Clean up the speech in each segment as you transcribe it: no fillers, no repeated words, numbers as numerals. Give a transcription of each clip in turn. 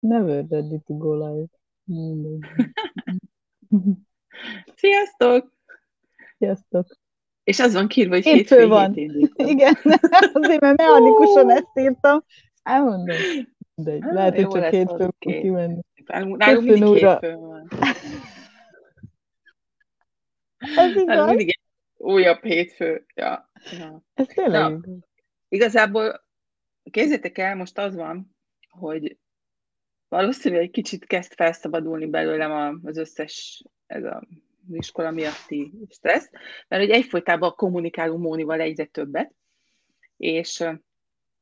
Never ready to go live. Sziasztok! Sziasztok! És az van kírva, hogy hétfő van. Igen, azért, mert mechanikusan ezt írtam. Elmondom. De lehet, hogy csak hétfő van kimenni. Nálunk mindig hétfő van. Ez igaz? Mindig újabb hétfő. Ja. Ja. Ez tényleg igaz. Igazából képzeljétek el, most az van, hogy valószínűleg egy kicsit kezd felszabadulni belőlem az összes ez a iskola miatti stressz, mert hogy egyfolytában kommunikálunk Mónival egyre többet, és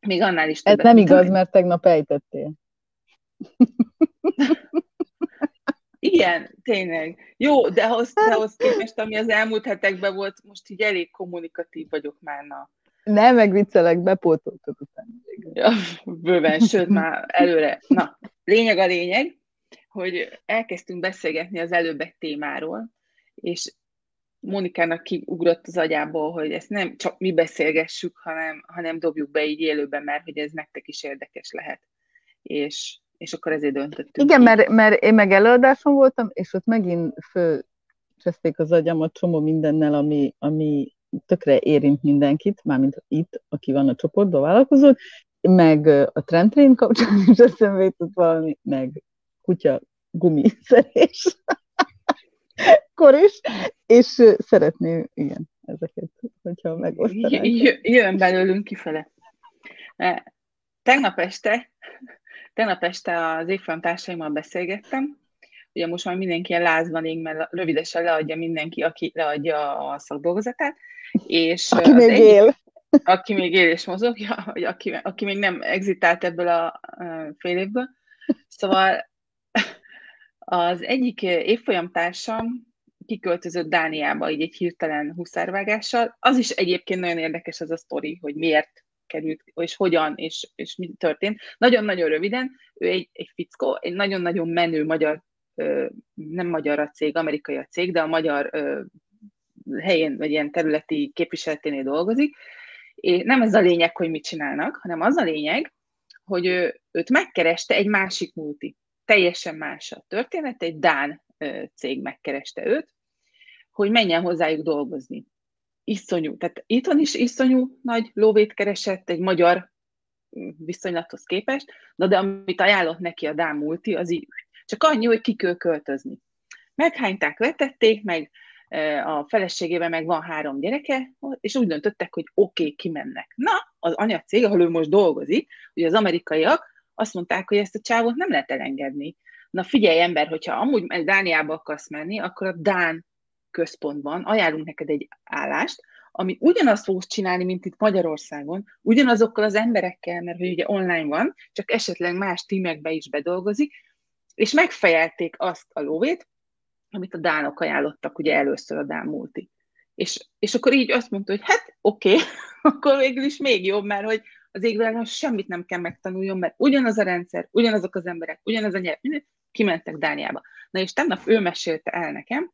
még annál is többet. Ez nem igaz, mert tegnap ejtettél. Igen, tényleg. Jó, de ahhoz képest, ami az elmúlt hetekben volt, most így elég kommunikatív vagyok már. Nem, meg viccelek, bepótoltad utána. Ja, bőven, sőt, már előre. Na, lényeg a lényeg, hogy elkezdtünk beszélgetni az előbb egy témáról, és Mónikának kiugrott az agyából, hogy ezt nem csak mi beszélgessük, hanem dobjuk be így élőben, mert hogy ez nektek is érdekes lehet. És akkor ezért döntöttünk. Igen, mert én meg előadáson voltam, és ott megint fölcseszték az agyamat csomó mindennel, ami tökre érint mindenkit, mármint itt, aki van a csoportban vállalkozók, meg a trendtrain kapcsolatban is eszembe jutott valami, meg kutya gumiszerés. Kor is, és szeretném, igen, ezeket, hogyha megosztanánk. Jön belőlünk kifele. Tegnap este az évfolyam társaimmal beszélgettem, ugye most már mindenki a lázban ég, mert rövidesen leadja mindenki, aki leadja a szakdolgozatát, és aki még él. Aki még él és mozog, ja, vagy aki még nem exitált ebből a fél évből. Szóval az egyik évfolyamtársam kiköltözött Dániába, így egy hirtelen huszárvágással. Az is egyébként nagyon érdekes az a sztori, hogy miért került, és hogyan, és mi történt. Nagyon-nagyon röviden, ő egy fickó, egy nagyon-nagyon menő magyar, nem magyar a cég, amerikai a cég, de a magyar helyén, vagy ilyen területi képviseleténél dolgozik. És nem ez a lényeg, hogy mit csinálnak, hanem az a lényeg, hogy őt megkereste egy másik multi. Teljesen más a történet, egy dán cég megkereste őt, hogy menjen hozzájuk dolgozni. Iszonyú, tehát itthon is iszonyú nagy lóvét keresett egy magyar viszonylathoz képest, de amit ajánlott neki a dán multi, az így csak annyi, hogy ki kell költözni. Meghányták, vetették, meg a feleségében meg van 3 gyereke, és úgy döntöttek, hogy oké, kimennek. Na, az anyacég, ahol ő most dolgozik, ugye az amerikaiak azt mondták, hogy ezt a csávot nem lehet elengedni. Na figyelj ember, hogyha amúgy Dániába akarsz menni, akkor a dán központban ajánlunk neked egy állást, ami ugyanazt fogsz csinálni, mint itt Magyarországon, ugyanazokkal az emberekkel, mert hogy ugye online van, csak esetleg más tímekbe is bedolgozik, és megfejelték azt a lóvét, amit a dánok ajánlottak, ugye először a dán multi. És akkor így azt mondta, hogy hát oké, akkor végül is még jobb, mert hogy az égvilágon semmit nem kell megtanuljon, mert ugyanaz a rendszer, ugyanazok az emberek, ugyanaz a nyelv, kimentek Dániába. Na és tegnap ő mesélte el nekem,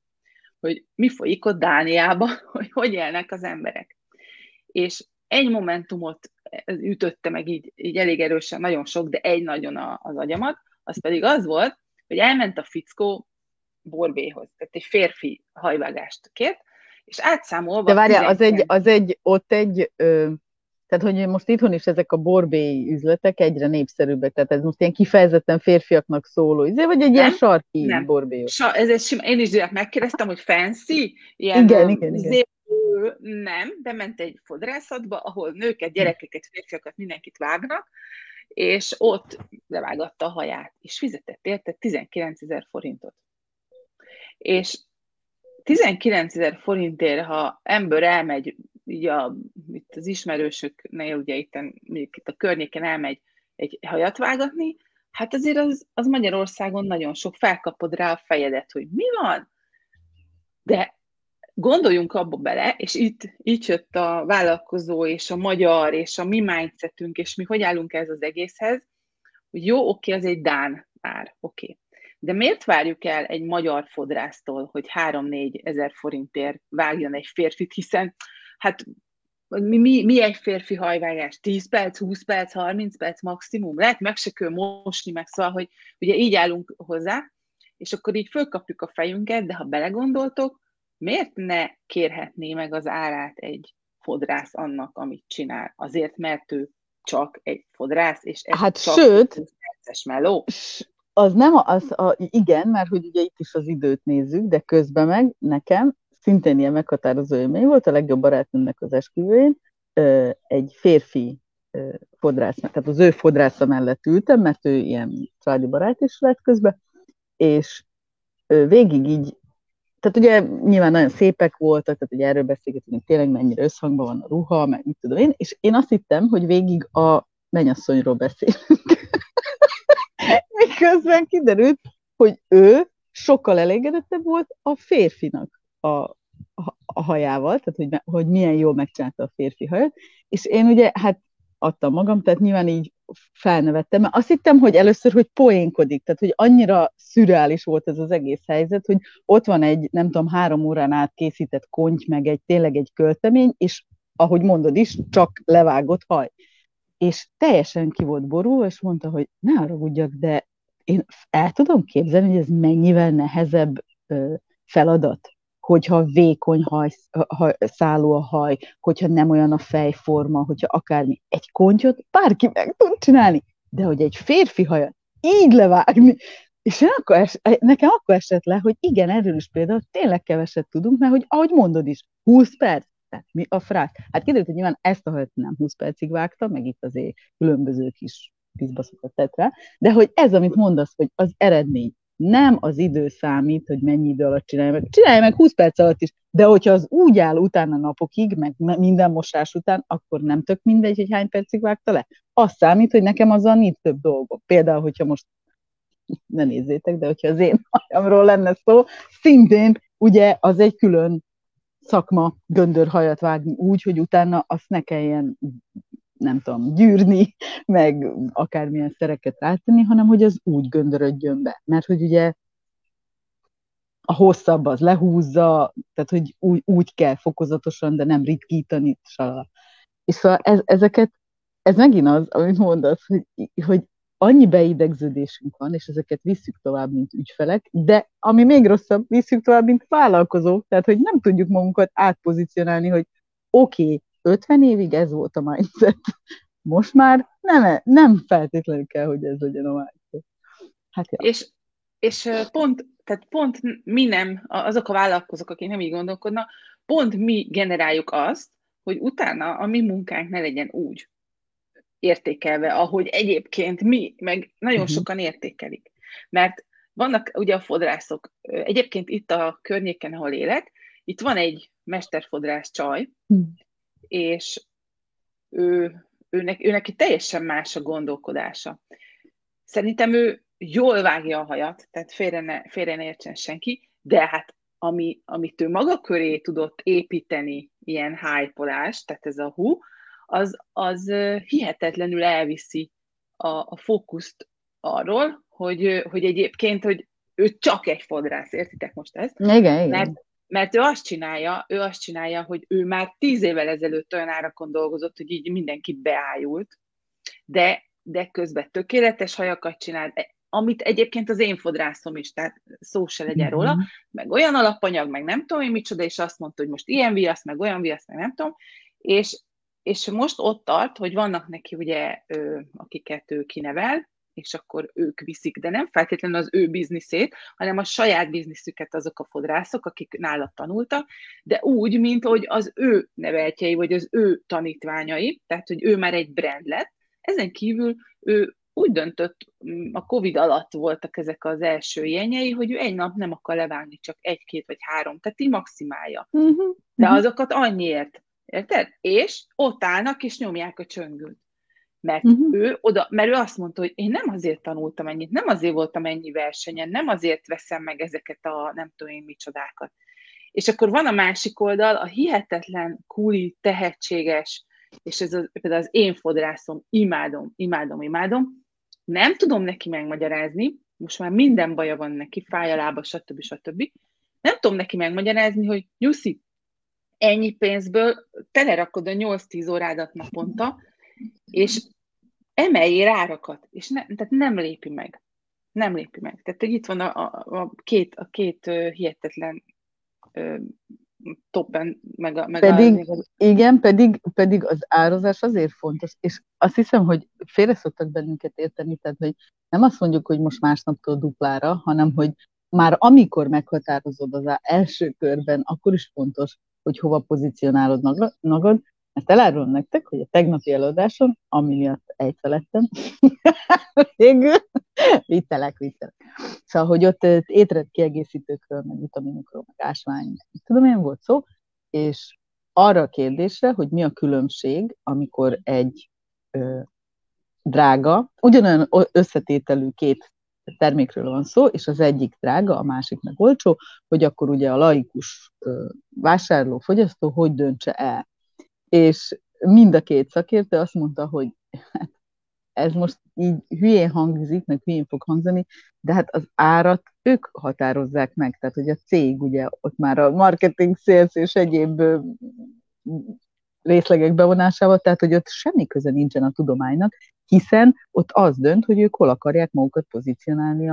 hogy mi folyik ott Dániába, hogy élnek az emberek. És egy momentumot ütötte meg így elég erősen, nagyon sok, de egy nagyon az agyamat, az pedig az volt, hogy elment a fickó borbéhoz, tehát egy férfi hajvágást kért, és átszámolva... De várjál, tehát, hogy most itthon is ezek a borbéi üzletek egyre népszerűbbek, tehát ez most ilyen kifejezetten férfiaknak szóló, vagy egy ilyen sarki borbélyok? Ez egy sima, én is direkt megkérdeztem, hogy fancy? Ilyen igen. Nem, de ment egy fodrászatba, ahol nőket, gyerekeket, férfiakat, mindenkit vágnak, és ott levágatta a haját, és fizetett érte 19 000 forintot. És 19 000 forintért, ha ember elmegy, így itt az ismerősöknél, ugye itt a környéken elmegy egy hajat vágatni, hát azért az Magyarországon nagyon sok, felkapod rá a fejedet, hogy mi van? De gondoljunk abba bele, és itt jött a vállalkozó, és a magyar, és a mi mindsetünk, és mi hogy állunk ez az egészhez, hogy jó, oké, az egy dán ár, oké. De miért várjuk el egy magyar fodrásztól, hogy 3-4 ezer forintért vágjon egy férfit, hiszen hát mi egy férfi hajvágás? 10 perc, 20 perc, 30 perc maximum? Lehet meg se kell mosni meg, szóval, hogy ugye így állunk hozzá, és akkor így fölkapjuk a fejünket, de ha belegondoltok, miért ne kérhetné meg az árát egy fodrász annak, amit csinál? Azért, mert ő csak egy fodrász, és ez hát csak sőt, egy perces meló. Az nem igen, mert hogy ugye itt is az időt nézzük, de közben meg nekem szintén ilyen meghatározó élmény volt, a legjobb barátnőmnek az esküvőjén egy férfi fodrász, tehát az ő fodrásza mellett ültem, mert ő ilyen családi barát is lett közben, és végig így, tehát ugye nyilván nagyon szépek voltak, tehát ugye erről beszélgetünk, tényleg mennyire összhangban van a ruha, meg mit tudom én, és én azt hittem, hogy végig a mennyasszonyról beszélünk. Miközben kiderült, hogy ő sokkal elégedettebb volt a férfinak a hajával, tehát hogy milyen jól megcsinálta a férfi hajat, és én ugye hát adtam magam, tehát nyilván így felnevettem, mert azt hittem, hogy először, hogy poénkodik, tehát hogy annyira szürreális volt ez az egész helyzet, hogy ott van egy, nem tudom, 3 órán át készített konty, meg tényleg egy költemény, és ahogy mondod is, csak levágott haj. És teljesen ki volt borulva, és mondta, hogy ne haragudjak, de én el tudom képzelni, hogy ez mennyivel nehezebb feladat, hogyha vékony szálú a haj, hogyha nem olyan a fejforma, hogyha akármi. Egy kontyot bárki meg tud csinálni, de hogy egy férfi hajat így levágni, és nekem akkor esett le, hogy igen, erről is például tényleg keveset tudunk, mert hogy ahogy mondod is, 20 perc, tehát mi a frák? Hát kiderült, hogy nyilván ezt a hajat nem 20 percig vágtam, meg itt azért különböző kis vízbaszokat tett rá, de hogy ez, amit mondasz, hogy az eredmény, nem az idő számít, hogy mennyi idő alatt csinálj meg 20 perc alatt is, de hogyha az úgy áll utána napokig, meg minden mosás után, akkor nem tök mindegy, hogy hány percig vágta le. Az számít, hogy nekem azzal nincs több dolgom. Például, hogyha most, ne nézzétek, de hogyha az én hajamról lenne szó, szintén ugye az egy külön szakma göndörhajat vágni úgy, hogy utána azt ne kelljen, nem tudom, gyűrni, meg akármilyen szereket rátenni, hanem hogy az úgy göndörödjön be. Mert hogy ugye a hosszabb az lehúzza, tehát hogy úgy kell fokozatosan, de nem ritkítani. És szóval ez megint az, amit mondasz, hogy annyi beidegződésünk van, és ezeket visszük tovább, mint ügyfelek, de ami még rosszabb, visszük tovább, mint vállalkozók, tehát hogy nem tudjuk magunkat átpozicionálni, hogy oké, 50 évig ez volt a mindset. Most már nem feltétlenül kell, hogy ez legyen a mindset. Hát, ja. És pont mi nem, azok a vállalkozók, akik nem így gondolkodnak, pont mi generáljuk azt, hogy utána a mi munkánk ne legyen úgy értékelve, ahogy egyébként mi, meg nagyon sokan értékelik. Mert vannak ugye a fodrászok, egyébként itt a környéken, ahol élek, itt van egy mesterfodrász csaj, és ő neki teljesen más a gondolkodása. Szerintem ő jól vágja a hajat, tehát félre ne értsen senki, de hát amit ő maga köré tudott építeni ilyen hype-olás, tehát ez a hú, az hihetetlenül elviszi a fókuszt arról, hogy egyébként, hogy ő csak egy fodrász, értitek most ezt? Igen. Mert ő azt csinálja, hogy ő már 10 évvel ezelőtt olyan árakon dolgozott, hogy így mindenki beájult, de közben tökéletes hajakat csinál, amit egyébként az én fodrászom is, tehát szó se legyen róla, meg olyan alapanyag, meg nem tudom én micsoda, és azt mondta, hogy most ilyen viasz, meg olyan viasz, meg nem tudom, és most ott tart, hogy vannak neki ugye, akiket ő kinevel, és akkor ők viszik, de nem feltétlenül az ő bizniszét, hanem a saját bizniszüket azok a fodrászok, akik nála tanultak, de úgy, mint hogy az ő neveltjei, vagy az ő tanítványai, tehát, hogy ő már egy brand lett. Ezen kívül ő úgy döntött, a Covid alatt voltak ezek az első ilyenyei, hogy ő egy nap nem akar levágni, csak 1, 2 vagy 3, tehát így maximálja. De azokat annyiért, érted? És ott állnak, és nyomják a csöngőt. Mert, mert ő azt mondta, hogy én nem azért tanultam ennyit, nem azért voltam ennyi versenyen, nem azért veszem meg ezeket a nem tudom én micsodákat. És akkor van a másik oldal, a hihetetlen, cool, tehetséges, és ez például az én fodrászom, imádom. Nem tudom neki megmagyarázni, most már minden baja van neki, fáj a lába, stb. Nem tudom neki megmagyarázni, hogy Nyuszi, ennyi pénzből telerakod a 8-10 órádat naponta, és emeljél árakat, és tehát nem lépi meg. Nem lépi meg. Tehát itt van a két hihetetlen toppen, meg pedig, a... Igen, pedig az árazás azért fontos, és azt hiszem, hogy félre szoktak bennünket érteni, tehát hogy nem azt mondjuk, hogy most másnaptól duplára, hanem hogy már amikor meghatározod az első körben, akkor is fontos, hogy hova pozícionálod magad, mert elárulom nektek, hogy a tegnapi előadáson, amiatt elfeledtem, végül vittelek. Szóval, hogy ott étrendkiegészítőkről, meg vitaminokról, meg ásvány, tudom én, volt szó, és arra a kérdésre, hogy mi a különbség, amikor egy drága, ugyanolyan összetételű két termékről van szó, és az egyik drága, a másik meg olcsó, hogy akkor ugye a laikus vásárló, fogyasztó hogy döntse el. És mind a két szakértő azt mondta, hogy ez most így hülyén hangzik, meg hülyén fog hangzani, de hát az árat ők határozzák meg, tehát hogy a cég ugye ott már a marketing, sales és egyéb részlegek bevonásával, tehát hogy ott semmi köze nincsen a tudománynak, hiszen ott az dönt, hogy ők hol akarják magukat pozícionálni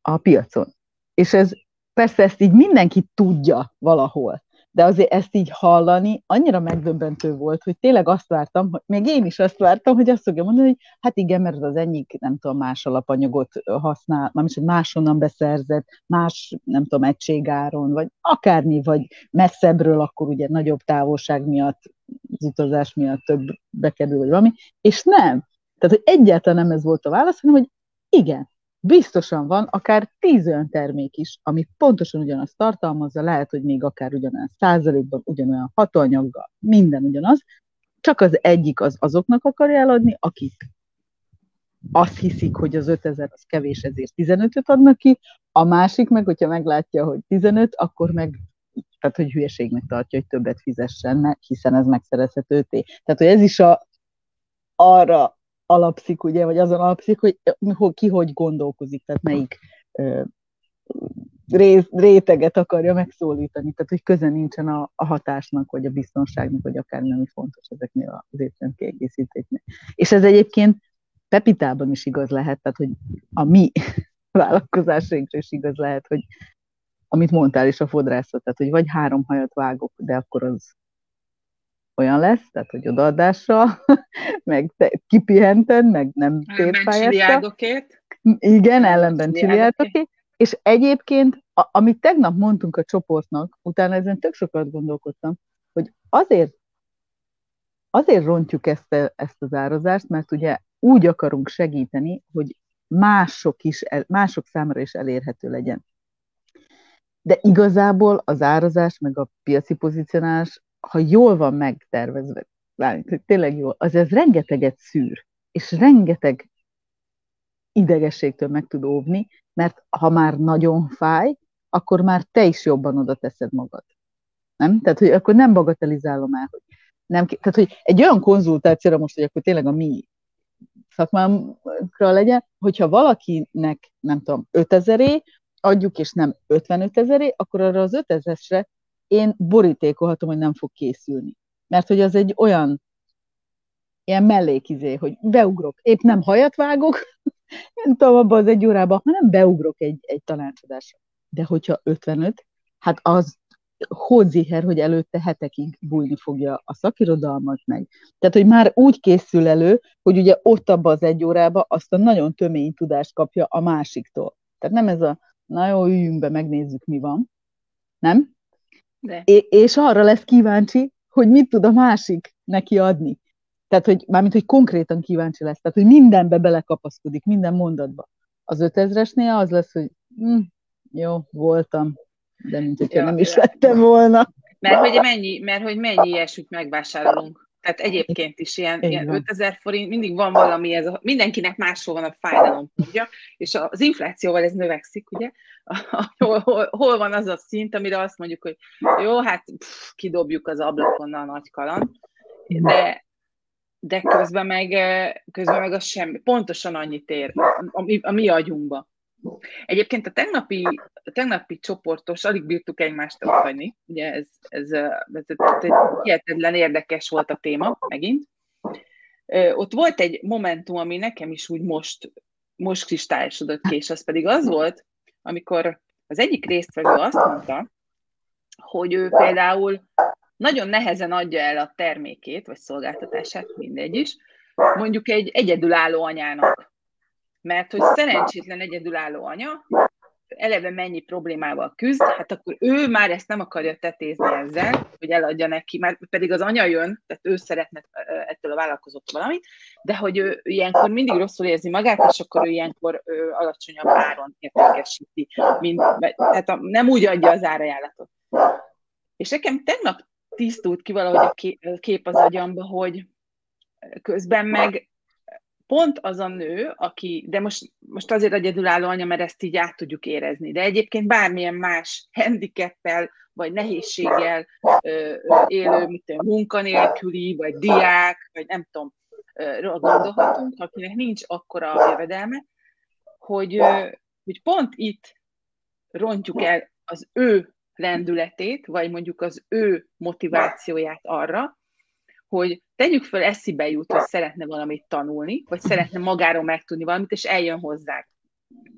a piacon. És ez persze ezt így mindenki tudja valahol, de azért ezt így hallani annyira megdöbbentő volt, hogy tényleg azt vártam, hogy még én is azt vártam, hogy azt fogja mondani, hogy hát igen, mert az egyik, nem tudom, más alapanyagot használ, mármint, hogy máshonnan beszerzett, más, nem tudom, egységáron, vagy akármi, vagy messzebbről, akkor ugye nagyobb távolság miatt, az utazás miatt több bekerül, vagy valami, és nem. Tehát, hogy egyáltalán nem ez volt a válasz, hanem, hogy igen, biztosan van akár 10 olyan termék is, ami pontosan ugyanazt tartalmazza, lehet, hogy még akár ugyanolyan százalékban, ugyanolyan hatóanyaggal, minden ugyanaz, csak az egyik az azoknak akarja eladni, akik azt hiszik, hogy az 5000 az kevés, ezért 15-öt adnak ki, a másik meg, hogyha meglátja, hogy 15, akkor meg, tehát hogy hülyeségnek tartja, hogy többet fizessen, hiszen ez megszerezhető. Tehát, hogy ez is arra alapszik, ugye, vagy azon alapszik, hogy ki hogy gondolkozik, tehát melyik réteget akarja megszólítani, tehát hogy köze nincsen a hatásnak, vagy a biztonságnak, vagy akármi, ami fontos ezeknél az étrendkiegészítőknél. És ez egyébként Pepitában is igaz lehet, tehát hogy a mi vállalkozásainkra is igaz lehet, hogy amit mondtál is a fodrászat, tehát hogy vagy 3 hajat vágok, de akkor az olyan lesz, tehát, hogy odaadásra, meg kipihenten, meg nem térfájásra. Igen, ellenben csiliáldokét. És egyébként, amit tegnap mondtunk a csoportnak, utána ezen tök sokat gondolkodtam, hogy azért rontjuk ezt az árazást, mert ugye úgy akarunk segíteni, hogy mások számára is elérhető legyen. De igazából az árazás, meg a piaci pozícionálás, ha jól van megtervezve, tényleg jól, az ez rengeteget szűr, és rengeteg idegességtől meg tud óvni, mert ha már nagyon fáj, akkor már te is jobban oda teszed magad. Nem? Tehát, hogy akkor nem bagatelizálom el. Hogy nem, tehát, hogy egy olyan konzultációra most, hogy akkor tényleg a mi szakmámra legyen, hogyha valakinek, nem tudom, 5000-é adjuk, és nem 55 000-é, akkor arra az 5000-esre én borítékolhatom, hogy nem fog készülni. Mert hogy az egy olyan ilyen mellékizé, hogy beugrok, épp nem hajat vágok, nem tudom, abban az egy órában, hanem beugrok egy tanácsadásra. De hogyha 55, hát az hódziher, hogy előtte hetekig bújni fogja a szakirodalmat meg. Tehát, hogy már úgy készül elő, hogy ugye ott abban az egy órában azt a nagyon tömény tudást kapja a másiktól. Tehát nem ez a, na jó, üljünk be, megnézzük, mi van. Nem? De. És arra lesz kíváncsi, hogy mit tud a másik neki adni. Tehát, hogy mármint, hogy konkrétan kíváncsi lesz. Tehát, hogy mindenbe belekapaszkodik, minden mondatba. Az 5000-esnél az lesz, hogy jó, voltam, de mint hogyha nem is lettem volna. Mert hogy mennyi ilyesmit megvásárolunk. Tehát egyébként is ilyen 5000 forint, mindig van valami, mindenkinek máshol van a fájdalom, ugye? És az inflációval ez növekszik, ugye? Hol van az a szint, amire azt mondjuk, hogy jó, hát kidobjuk az ablakon a nagy kaland, de közben meg az semmi, pontosan annyit ér a mi agyunkba. Egyébként a tegnapi csoportos, alig bírtuk egymást ott hagyni, ugye ez hihetetlen érdekes volt a téma megint. Ott volt egy momentum, ami nekem is úgy most kristályosodott ki, és az pedig az volt, amikor az egyik résztvevő azt mondta, hogy ő például nagyon nehezen adja el a termékét, vagy szolgáltatását, mindegy is, mondjuk egy egyedülálló anyának. Mert hogy szerencsétlen egyedülálló anya, eleve mennyi problémával küzd, hát akkor ő már ezt nem akarja tetézni ezzel, hogy eladja neki, már pedig az anya jön, tehát ő szeretne ettől a vállalkozótól valamit, de hogy ő ilyenkor mindig rosszul érzi magát, és akkor ő ilyenkor alacsonyabb áron értékesíti, tehát nem úgy adja az árajánlatot. És nekem tegnap tisztult ki valahogy a kép az agyamba, hogy közben meg pont az a nő, aki, de most azért egyedülálló anya, mert ezt így át tudjuk érezni, de egyébként bármilyen más handicappel, vagy nehézséggel élő, munkanélküli, vagy diák, vagy nem tudom, gondolhatunk, akinek nincs akkora jövedelme, hogy pont itt rontjuk el az ő lendületét, vagy mondjuk az ő motivációját arra, hogy tegyük föl, eszibe jut, hogy szeretne valamit tanulni, vagy szeretne magáról megtudni valamit, és eljön hozzánk.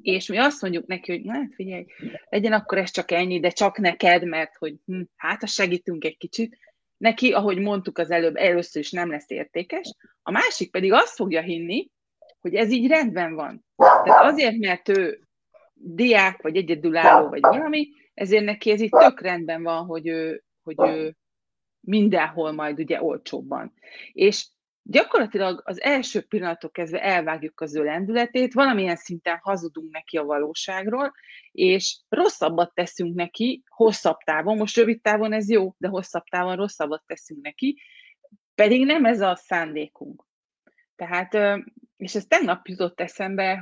És mi azt mondjuk neki, hogy hát figyelj, legyen akkor ez csak ennyi, de csak neked, mert hogy hát, ha segítünk egy kicsit, neki, ahogy mondtuk az előbb, először is nem lesz értékes, a másik pedig azt fogja hinni, hogy ez így rendben van. Tehát azért, mert ő diák, vagy egyedülálló, vagy valami, ezért neki ez így tök rendben van, hogy ő mindenhol majd ugye olcsóbban. És gyakorlatilag az első pillanattól kezdve elvágjuk az ő lendületét, valamilyen szinten hazudunk neki a valóságról, és rosszabbat teszünk neki hosszabb távon, most rövid távon ez jó, de hosszabb távon rosszabbat teszünk neki, pedig nem ez a szándékunk. Tehát, és ez tegnap jutott eszembe,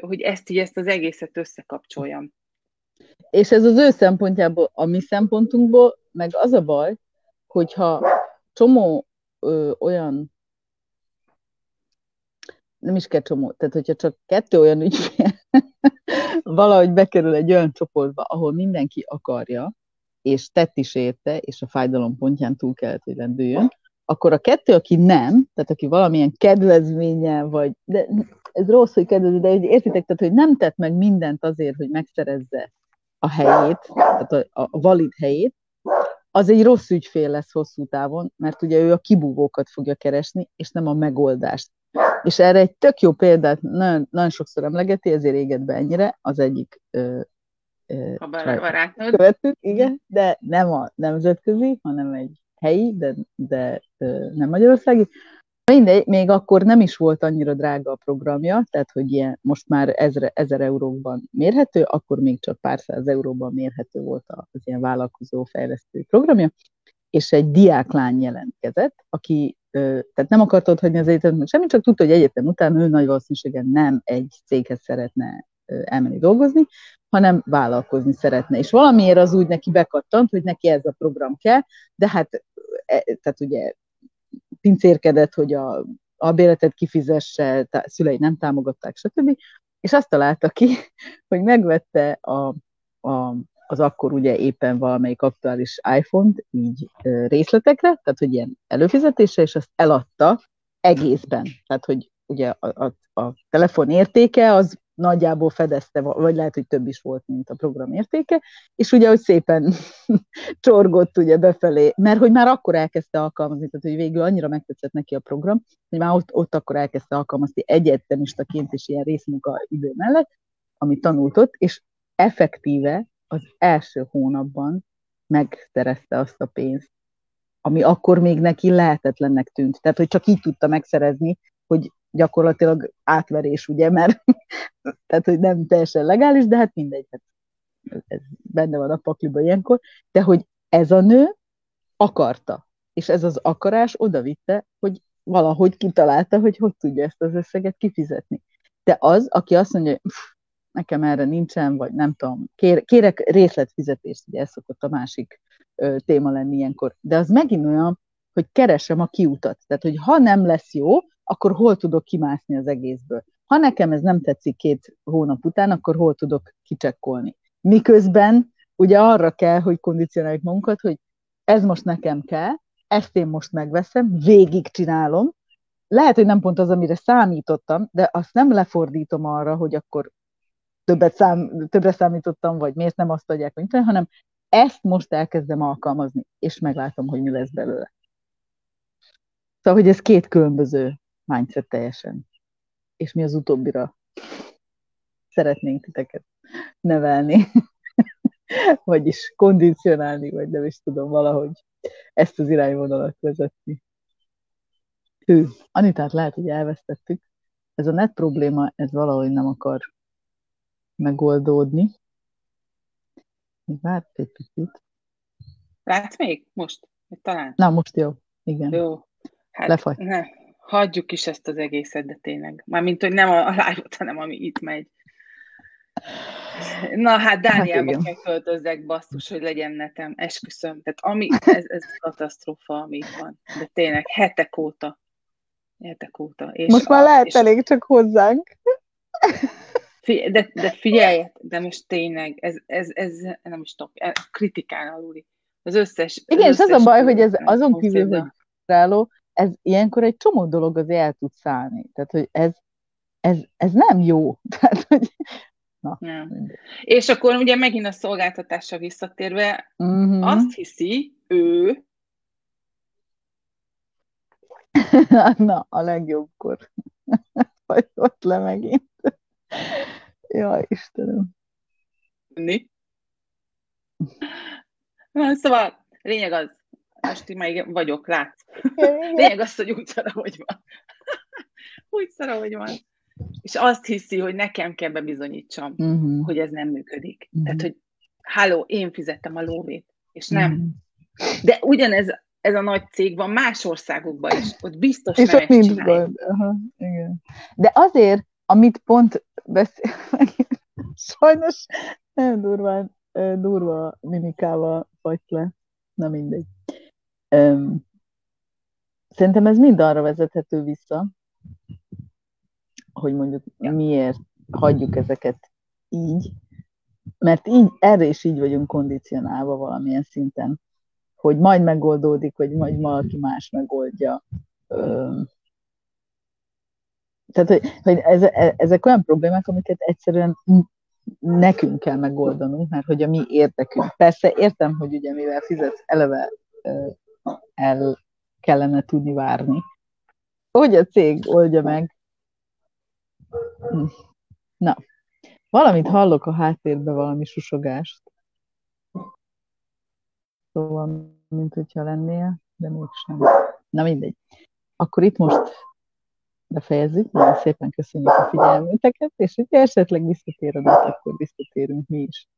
hogy ezt az egészet összekapcsoljam. És ez az ő szempontjából, a mi szempontunkból, meg az a baj, hogyha csomó olyan, nem is kell csomó, tehát hogyha csak 2 olyan ügyfél valahogy bekerül egy olyan csoportba, ahol mindenki akarja, és tett is érte, és a fájdalom pontján túl kellett, hogy rendüljön, akkor a 2, aki nem, tehát aki valamilyen kedvezménye, vagy, de ez rossz, hogy kedvező, de értitek, tehát hogy nem tett meg mindent azért, hogy megszerezze a helyét, tehát a valid helyét, az egy rossz ügyfél lesz hosszú távon, mert ugye ő a kibúvókat fogja keresni, és nem a megoldást. És erre egy tök jó példát nagyon, nagyon sokszor emlegeti, ezért éget be ennyire, az egyik követő, igen, de nem a nemzetközi, hanem egy helyi, de nem magyarországi. Mindegy, még akkor nem is volt annyira drága a programja, tehát hogy ilyen, most már 1000 euróban mérhető, akkor még csak pár száz euróban mérhető volt az ilyen vállalkozó fejlesztő programja, és egy diáklány jelentkezett, aki tehát nem akart otthagyni az egyetemet, semmi, csak tudta, hogy egyetem után ő nagy valószínűséggel nem egy céghez szeretne elmenni dolgozni, hanem vállalkozni szeretne. És valamiért az úgy neki bekattant, hogy neki ez a program kell, de hát, tehát ugye pincérkedett, hogy a béletet kifizesse, szülei nem támogatták, stb. És azt találta ki, hogy megvette az akkor ugye éppen valamelyik aktuális iPhone-t így részletekre, tehát hogy ilyen előfizetése, és azt eladta egészben. Tehát, hogy ugye a telefon értéke az nagyjából fedezte, vagy lehet, hogy több is volt, mint a program értéke, és ugye, hogy szépen csorgott ugye befelé, mert hogy már akkor elkezdte alkalmazni, tehát hogy végül annyira megtetszett neki a program, hogy már ott akkor elkezdte alkalmazni egyetemistaként és ilyen részmunka idő mellett, amit tanult ott, és effektíve az első hónapban megszerezte azt a pénzt, ami akkor még neki lehetetlennek tűnt. Tehát, hogy csak így tudta megszerezni, hogy gyakorlatilag átverés, ugye, mert tehát, hogy nem teljesen legális, de hát mindegy, hát ez benne van a pakliba ilyenkor, de hogy ez a nő akarta, és ez az akarás odavitte, hogy valahogy kitalálta, hogy tudja ezt az összeget kifizetni. De az, aki azt mondja, hogy nekem erre nincsen, vagy nem tudom, kérek részletfizetést, ugye ez szokott a másik téma lenni ilyenkor, de az megint olyan, hogy keresem a kiutat, tehát, hogy ha nem lesz jó, akkor hol tudok kimászni az egészből. Ha nekem ez nem tetszik 2 hónap után, akkor hol tudok kicsekkolni? Miközben ugye arra kell, hogy kondicionáljuk magunkat, hogy ez most nekem kell, ezt én most megveszem, végigcsinálom. Lehet, hogy nem pont az, amire számítottam, de azt nem lefordítom arra, hogy akkor többre számítottam, vagy miért nem azt adják, mint én, hanem ezt most elkezdem alkalmazni, és meglátom, hogy mi lesz belőle. Szóval, hogy ez 2 különböző mindset teljesen. És mi az utóbbira szeretnénk titeket nevelni, vagyis kondicionálni, vagy nem is tudom, valahogy ezt az irányvonalat vezetni. Hű, Anitát lehet, hogy elvesztettük. Ez a net probléma, ez valahogy nem akar megoldódni. Várt egy picit. Látsz még? Most? Talán. Na, most jó. Igen. Jó. Hát, lefagy. Ne. Hagyjuk is ezt az egészet, de tényleg. Mármint, hogy nem a live-ot, hanem ami itt megy. Na hát, Dánielba kell költözzek, basszus, hogy legyen netem, esküszöm. Tehát ami, ez katasztrófa, ami itt van. De tényleg, hetek óta. És most már lehet elég csak hozzánk. De figyelj, de most tényleg, ez nem is tudom, kritikán aluli. Az összes... Igen, és az a baj, hogy ez azon kívül, hogy ráló, ez ilyenkor egy csomó dolog azért el tud szállni. Tehát, hogy ez nem jó. Tehát, hogy... Na. Nem. És akkor ugye megint a szolgáltatásra visszatérve, azt hiszi, ő... Na, a legjobbkor. Fagyott le megint. Jaj, Istenem. Na, szóval lényeg az, most én már vagyok, látsz. Lényeg az, hogy úgy szara, hogy van. Úgy szara, hogy van. És azt hiszi, hogy nekem kell bebizonyítsam, hogy ez nem működik. Tehát, hogy halló, én fizettem a lóvét, és nem. De ugyanez ez a nagy cég van más országokban is, ott biztos és nem ezt csinálják. Igen. De azért, amit pont sajnos nem durva mimikával fagy le. Na mindegy. Szerintem ez mind arra vezethető vissza, hogy mondjuk miért hagyjuk ezeket így, mert így, erre is így vagyunk kondicionálva valamilyen szinten, hogy majd megoldódik, vagy majd valaki más megoldja. Tehát, hogy ezek olyan problémák, amiket egyszerűen nekünk kell megoldanunk, mert hogy a mi érdekünk. Persze értem, hogy ugye mivel fizetsz, eleve el kellene tudni várni. Hogy a cég oldja meg. Na, valamit hallok a háttérben, valami susogást. Szóval, mint hogyha lennél, de mégsem. Na mindegy. Akkor itt most befejezzük, nagyon szépen köszönjük a figyelmeteket, és hogyha esetleg visszatér, akkor visszatérünk mi is.